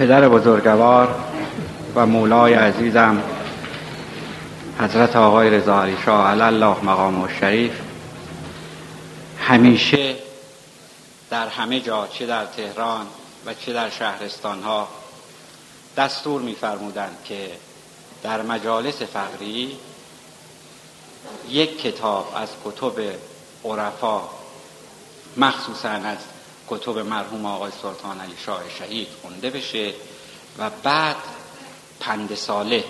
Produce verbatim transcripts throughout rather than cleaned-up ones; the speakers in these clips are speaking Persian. پدر بزرگوار و مولای عزیزم حضرت آقای رضا علی شاه علی الله مقامه شریف، همیشه در همه جا، چه در تهران و چه در شهرستانها، دستور می‌فرمودند که در مجالس فقری یک کتاب از کتب عرفا، مخصوصاً از کتب مرحوم آقای سلطان علی شاه شهید خونده بشه و بعد پند صالح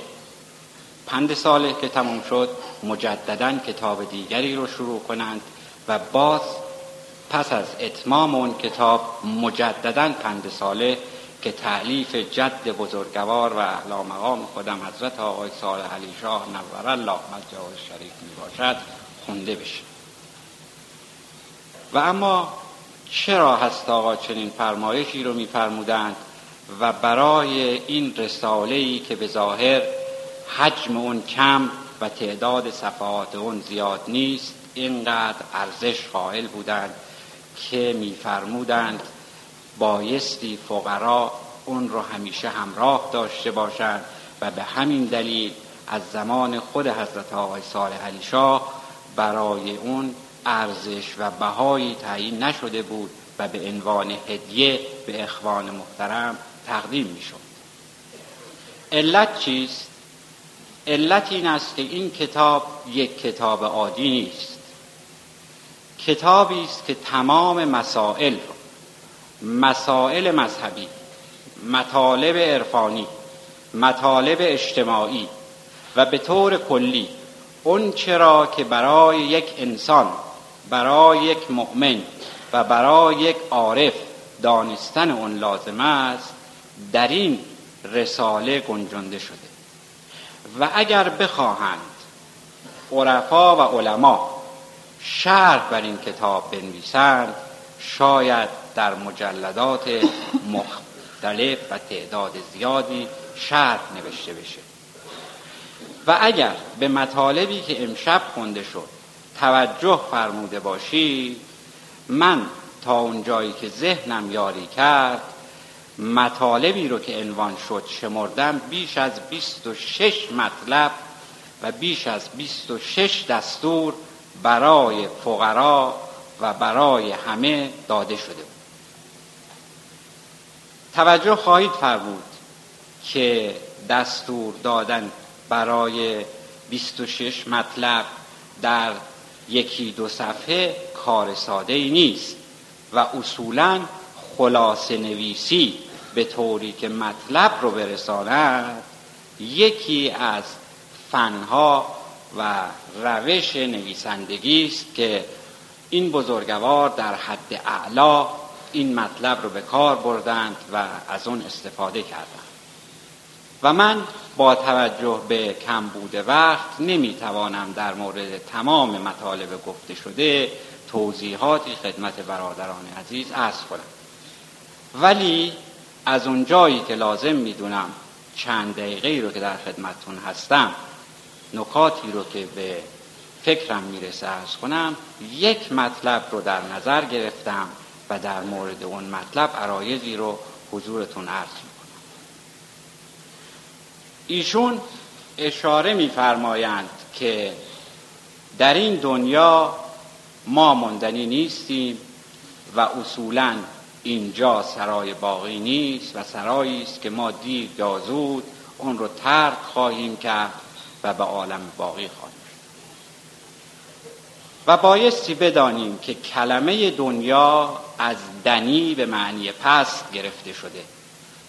پند صالح که تمام شد مجدداً کتاب دیگری رو شروع کنند و باز پس از اتمام اون کتاب مجدداً پند صالح که تألیف جد بزرگوار و اعلی مقام خودم حضرت آقای صالح علی شاه نور الله مجدوه شریف می باشد خونده بشه. و اما چرا هست آقا چنین فرمایشی رو می فرمودند و برای این رساله‌ای که به ظاهر حجم اون کم و تعداد صفحات اون زیاد نیست اینقدر ارزش قائل بودند که می فرمودند بایستی فقرا اون رو همیشه همراه داشته باشند و به همین دلیل از زمان خود حضرت آقای صالح علی شاه برای اون ارزش و بهایی تعیین نشده بود و به عنوان هدیه به اخوان محترم تقدیم می شد. علت چیست؟ علت این است که این کتاب یک کتاب عادی نیست، کتابی است که تمام مسائل رو، مسائل مذهبی، مطالب عرفانی، مطالب اجتماعی و به طور کلی اون چرا که برای یک انسان، برای یک مؤمن و برای یک عارف دانستن اون لازم است در این رساله گنجانده شده. و اگر بخواهند عرفا و علما شرح بر این کتاب بنویسند شاید در مجلدات مختلف و تعداد زیادی شرح نوشته بشه. و اگر به مطالبی که امشب خونده شد توجه فرموده باشی، من تا اونجایی که ذهنم یاری کرد مطالبی رو که عنوان شد شمردم، بیش از بیست و شش مطلب و بیش از بیست و شش دستور برای فقرا و برای همه داده شده بود. توجه خواهید فرمود که دستور دادن برای بیست و شش مطلب در یکی دو صفحه کار ساده ای نیست و اصولاً خلاصه نویسی به طوری که مطلب رو برساند یکی از فنها و روش نویسندگی است که این بزرگوار در حد اعلا این مطلب رو به کار بردند و از اون استفاده کردند. و من با توجه به کم بوده وقت نمیتوانم در مورد تمام مطالب گفته شده توضیحاتی خدمت برادران عزیز عرض کنم، ولی از اون جایی که لازم میدونم چند دقیقه رو که در خدمتتون هستم نکاتی رو که به فکرم میرسه عرض کنم. یک مطلب رو در نظر گرفتم و در مورد اون مطلب عرایزی رو حضورتون عرض میکنم. ایشون اشاره میفرمایند که در این دنیا ما ماندنی نیستیم و اصولاً اینجا سرای باقی نیست و سرایی است که ما دیر یا زود اون رو ترک خواهیم کرد و به عالم باقی خواهیم. و بایستی بدانیم که کلمه دنیا از دنی به معنی پست گرفته شده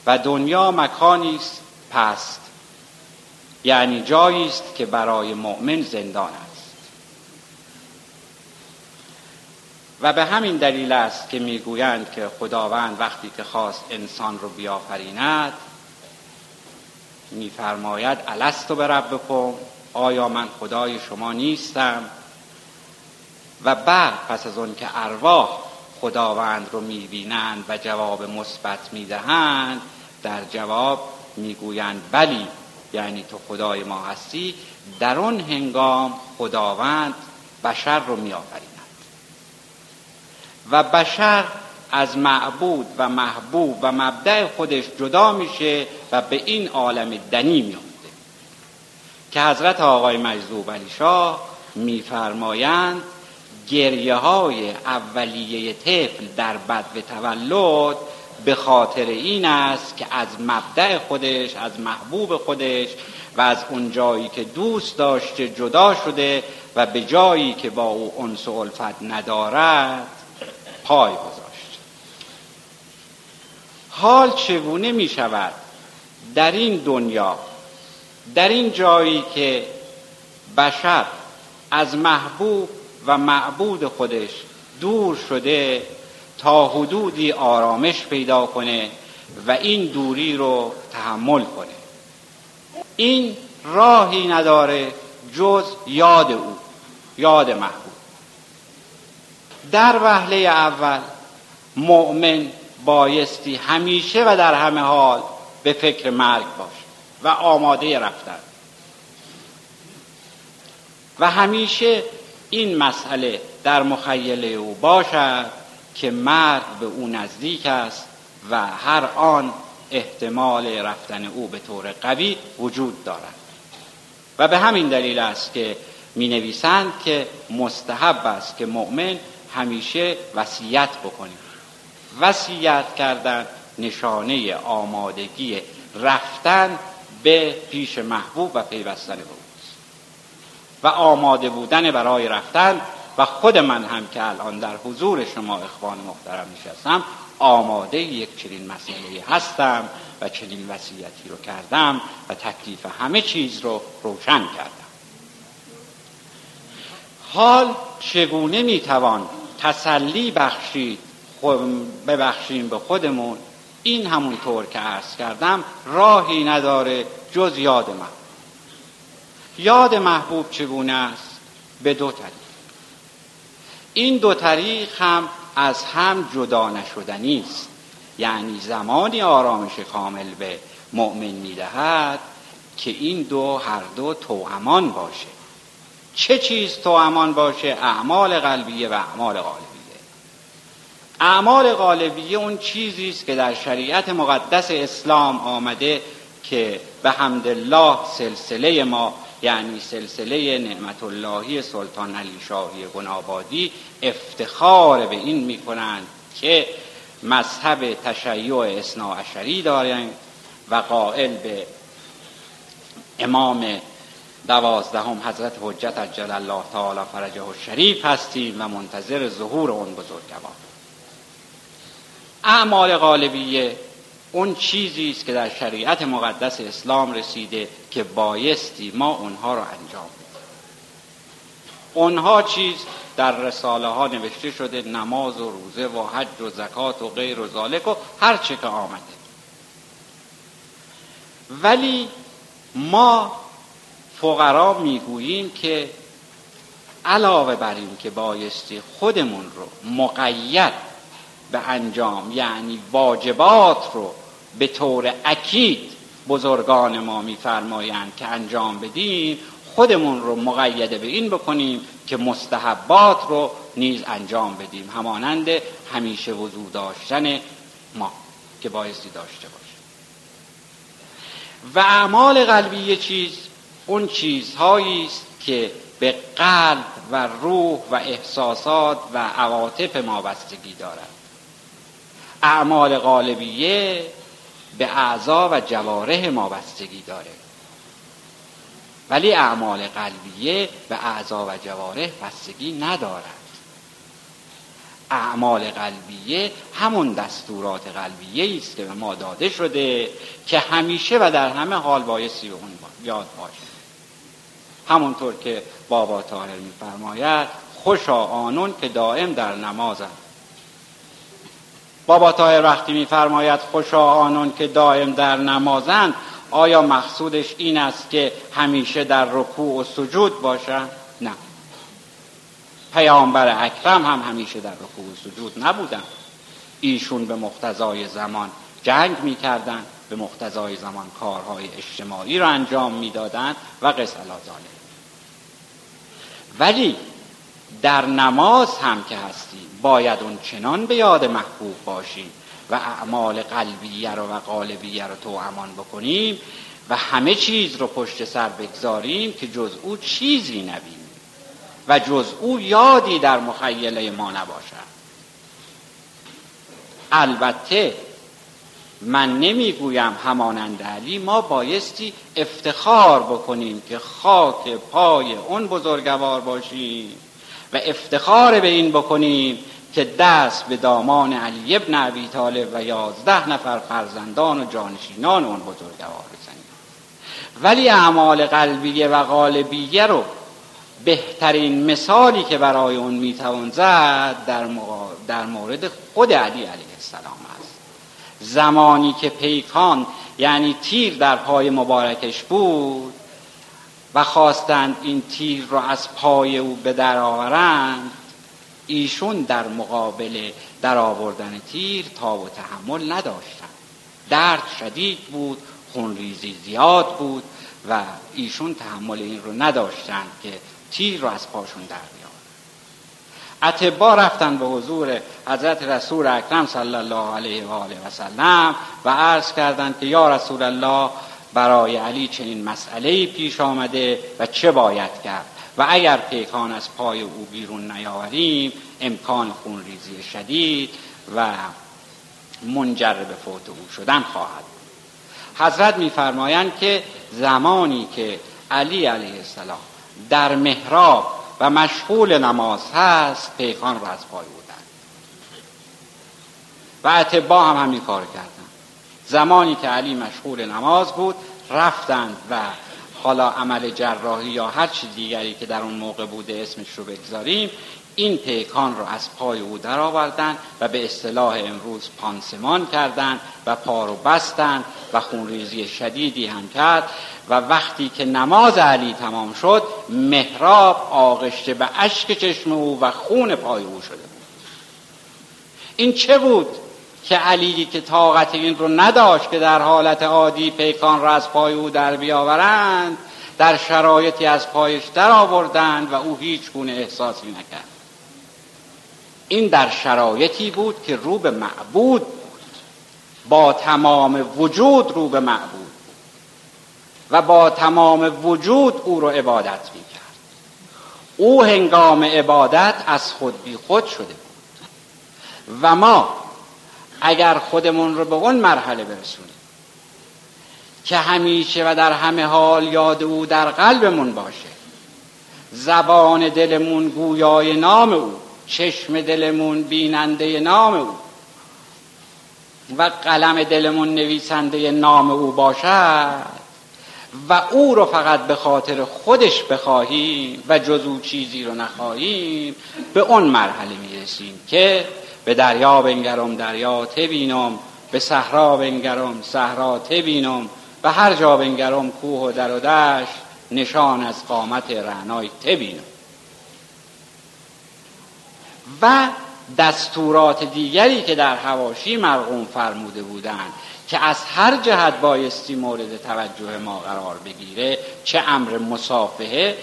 و دنیا مکانی است پست، یعنی جایی است که برای مؤمن زندان است. و به همین دلیل است که میگویند که خداوند وقتی که خواست انسان رو بیافریند میفرماید الست بربکم، آیا من خدای شما نیستم؟ و بعد پس از اون که ارواح خداوند رو میبینند و جواب مثبت میدهند در جواب میگویند بلی، یعنی تو خدای ما هستی. در اون هنگام خداوند بشر رو میآفریند و بشر از معبود و محبوب و مبدأ خودش جدا میشه و به این عالم دنی میامده که حضرت آقای مجذوب علیشاه میفرمایند گریه های اولیه طفل در بدو تولد به خاطر این است که از مبدأ خودش، از محبوب خودش و از اون جایی که دوست داشته جدا شده و به جایی که با او انس و الفت ندارد پای گذاشته. حال چگونه می شود در این دنیا، در این جایی که بشر از محبوب و معبود خودش دور شده تا حدودی آرامش پیدا کنه و این دوری رو تحمل کنه؟ این راهی نداره جز یاد او، یاد محبوب. در وهله اول مؤمن بایستی همیشه و در همه حال به فکر مرگ باشه و آماده رفتن، و همیشه این مسئله در مخیله او باشد که مرگ به او نزدیک است و هر آن احتمال رفتن او به طور قوی وجود دارد. و به همین دلیل است که می نویسند که مستحب است که مؤمن همیشه وصیت بکنه. وصیت کردن نشانه آمادگی رفتن به پیش محبوب و پیوستن به اوست و آماده بودن برای رفتن. و خود من هم که الان در حضور شما اخوان محترم نشستم آماده یک چنین مسئله هستم و چنین وصیتی رو کردم و تکلیف همه چیز رو روشن کردم. حال چگونه میتوان تسلی بخشید ببخشیم به خودمون؟ این همونطور که عرض کردم راهی نداره جز یاد محبوب. یاد محبوب چگونه است؟ به دو طریق. این دو طریق هم از هم جدا نشدنی است، یعنی زمانی آرامش کامل به مؤمن میدهد که این دو هر دو توامان باشه. چه چیز توامان باشه؟ اعمال قلبیه و اعمال قالبیه. اعمال قالبیه اون چیزی است که در شریعت مقدس اسلام آمده که به حمد الله سلسله ما، یعنی سلسله نعمت اللهی سلطان علی شاهی گنابادی، افتخار به این می کنند که مذهب تشیع اثناعشری دارند و قائل به امام دوازدهم حضرت حجت عجل الله تعالی فرجه الشریف هستیم و منتظر ظهور اون بزرگوار. اعمال غالبیه اون چیزی است که در شریعت مقدس اسلام رسیده که بایستی ما اونها رو انجام بدیم. اونها چیز در رساله ها نوشته شده، نماز و روزه و حج و زکات و غیر و ذالک و هر چه که آمده. ولی ما فقرا میگوییم که علاوه بر این که بایستی خودمون رو مقید به انجام، یعنی واجبات رو به طور اکید بزرگان ما میفرمایند که انجام بدیم، خودمون رو مقید به این بکنیم که مستحبات رو نیز انجام بدیم، همانند همیشه وضو داشتن ما که بایستی داشته باشه. و اعمال قلبی چیز اون چیزهایی است که به قلب و روح و احساسات و عواطف ما بستگی دارد. اعمال قالبیه به اعضا و جوارح ما بستگی داره، ولی اعمال قلبیه به اعضا و جوارح بستگی ندارد. اعمال قلبیه همون دستورات قلبیه است که به ما داده شده که همیشه و در همه حال بایستی به اون یاد باشیم. همونطور که بابا طاهر می‌فرماید خوشا آنون که دائم در نمازند. بابا طاهر وقتی می‌فرماید خوشا آنون که دائم در نمازند، آیا مقصودش این است که همیشه در رکوع و سجود باشند؟ نه. پیامبر اکرم هم همیشه در رکوع و سجود نبودند. ایشون به مقتضای زمان جنگ می‌کردند، به مقتضای زمان کارهای اجتماعی را انجام می‌دادند و قصه لازاله. ولی در نماز هم که هستی باید اون چنان به یاد محبوب باشی و اعمال قلبیه رو و قالبیه رو تو امان بکنیم و همه چیز رو پشت سر بگذاریم که جز او چیزی نبینیم و جز او یادی در مخیله ما نباشد. البته من نمیگویم همانند علی ما بایستی افتخار بکنیم که خاک پای اون بزرگوار باشیم و افتخار به این بکنیم که دست به دامان علی ابن ابی طالب و یازده نفر فرزندان و جانشینان اون بزرگوار بزنیم، ولی اعمال قلبیه و قالبیه رو بهترین مثالی که برای اون میتوان زد در, در مورد خود علی علیه السلام است. زمانی که پیکان یعنی تیر در پای مبارکش بود و خواستند این تیر رو از پای او به در آورند، ایشون در مقابل در آوردن تیر تاب و تحمل نداشتند. درد شدید بود، خونریزی زیاد بود و ایشون تحمل این رو نداشتند که تیر رو از پاشون در بیارن. اطبا رفتن به حضور حضرت رسول اکرم صلی الله علیه و آله و سلم و عرض کردند که یا رسول الله برای علی چنین مسئله‌ای پیش آمده و چه باید کرد و اگر پیکان از پای او بیرون نیاوریم امکان خونریزی شدید و منجر به فوت او شدن خواهد. حضرت می‌فرمایند که زمانی که علی علیه السلام در محراب و مشغول نماز هست پیکان را از پای بودن و اطباء هم همین کار کردن. زمانی که علی مشغول نماز بود رفتند و حالا عمل جراحی یا هر چیز دیگری که در اون موقع بوده اسمش رو بگذاریم، این پیکان رو از پای او در آوردن و به اصطلاح امروز پانسمان کردن و پا رو بستن و خونریزی شدیدی هم کرد و وقتی که نماز علی تمام شد محراب آغشته به اشک چشم او و خون پای او شده بود. این چه بود که علی که طاقت این رو نداشت که در حالت عادی پیکان را از پای او در بیاورند، در شرایطی از پایش در آوردند و او هیچ گونه احساسی نکرد. این در شرایطی بود که رو به معبود بود، با تمام وجود رو به معبود بود و با تمام وجود او رو عبادت می کرد. او هنگام عبادت از خود بی خود شده بود و ما اگر خودمون رو به اون مرحله برسونیم که همیشه و در همه حال یاد او در قلبمون باشه، زبان دلمون گویای نام او، چشم دلمون بیننده نام او و قلم دلمون نویسنده نام او باشد و او رو فقط به خاطر خودش بخواهیم و جز او چیزی رو نخواهیم، به اون مرحله میرسیم که به دریا بنگرم دریا تبینم، به صحرا بنگرم صحرا تبینم، و هر جا بنگرم کوه و در و دشت نشان از قامت رعنای تبینم. و دستورات دیگری که در حواشی مرقوم فرموده بودند که از هر جهت بایستی مورد توجه ما قرار بگیره، چه امر مصافحه،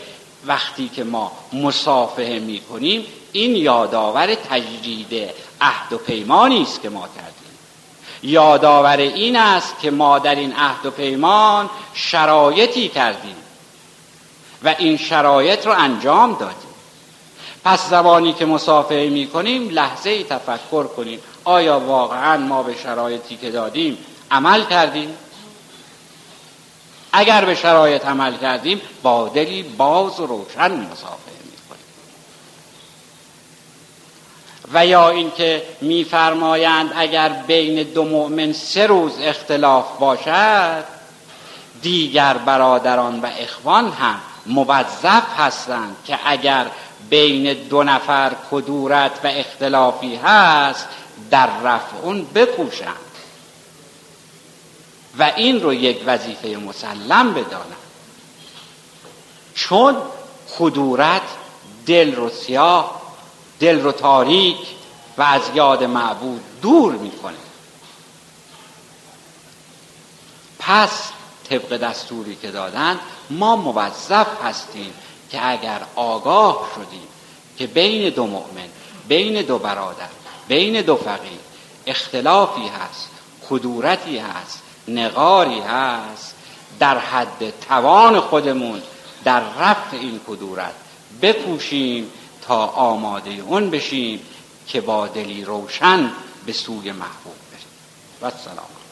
وقتی که ما مصافحه می کنیم این یادآور تجدید عهد و پیمانی است که ما کردیم، یادآور این است که ما در این عهد و پیمان شرایطی کردیم و این شرایط رو انجام دادیم. پس زمانی که مصافحه می کنیم لحظه ای تفکر کنیم آیا واقعا ما به شرایطی که دادیم عمل کردیم؟ اگر به شرایط عمل کردیم با دلی باز و روشن مصافحه می‌کنیم. و یا اینکه می‌فرمایند اگر بین دو مؤمن سه روز اختلاف باشد دیگر برادران و اخوان هم موظف هستند که اگر بین دو نفر کدورت و اختلافی هست در رفع اون بکوشند و این رو یک وظیفه مسلم بدانند، چون کدورت دل رو سیاه، دل رو تاریک و از یاد معبود دور میکنه. پس طبق دستوری که دادند ما موظف هستیم که اگر آگاه شدیم که بین دو مؤمن، بین دو برادر، بین دو فقیر اختلافی هست، کدورتی هست، نقاری هست، در حد توان خودمون در رفع این کدورت بکوشیم تا آماده اون بشیم که با دلی روشن به سوی محبوب بریم. و السلام.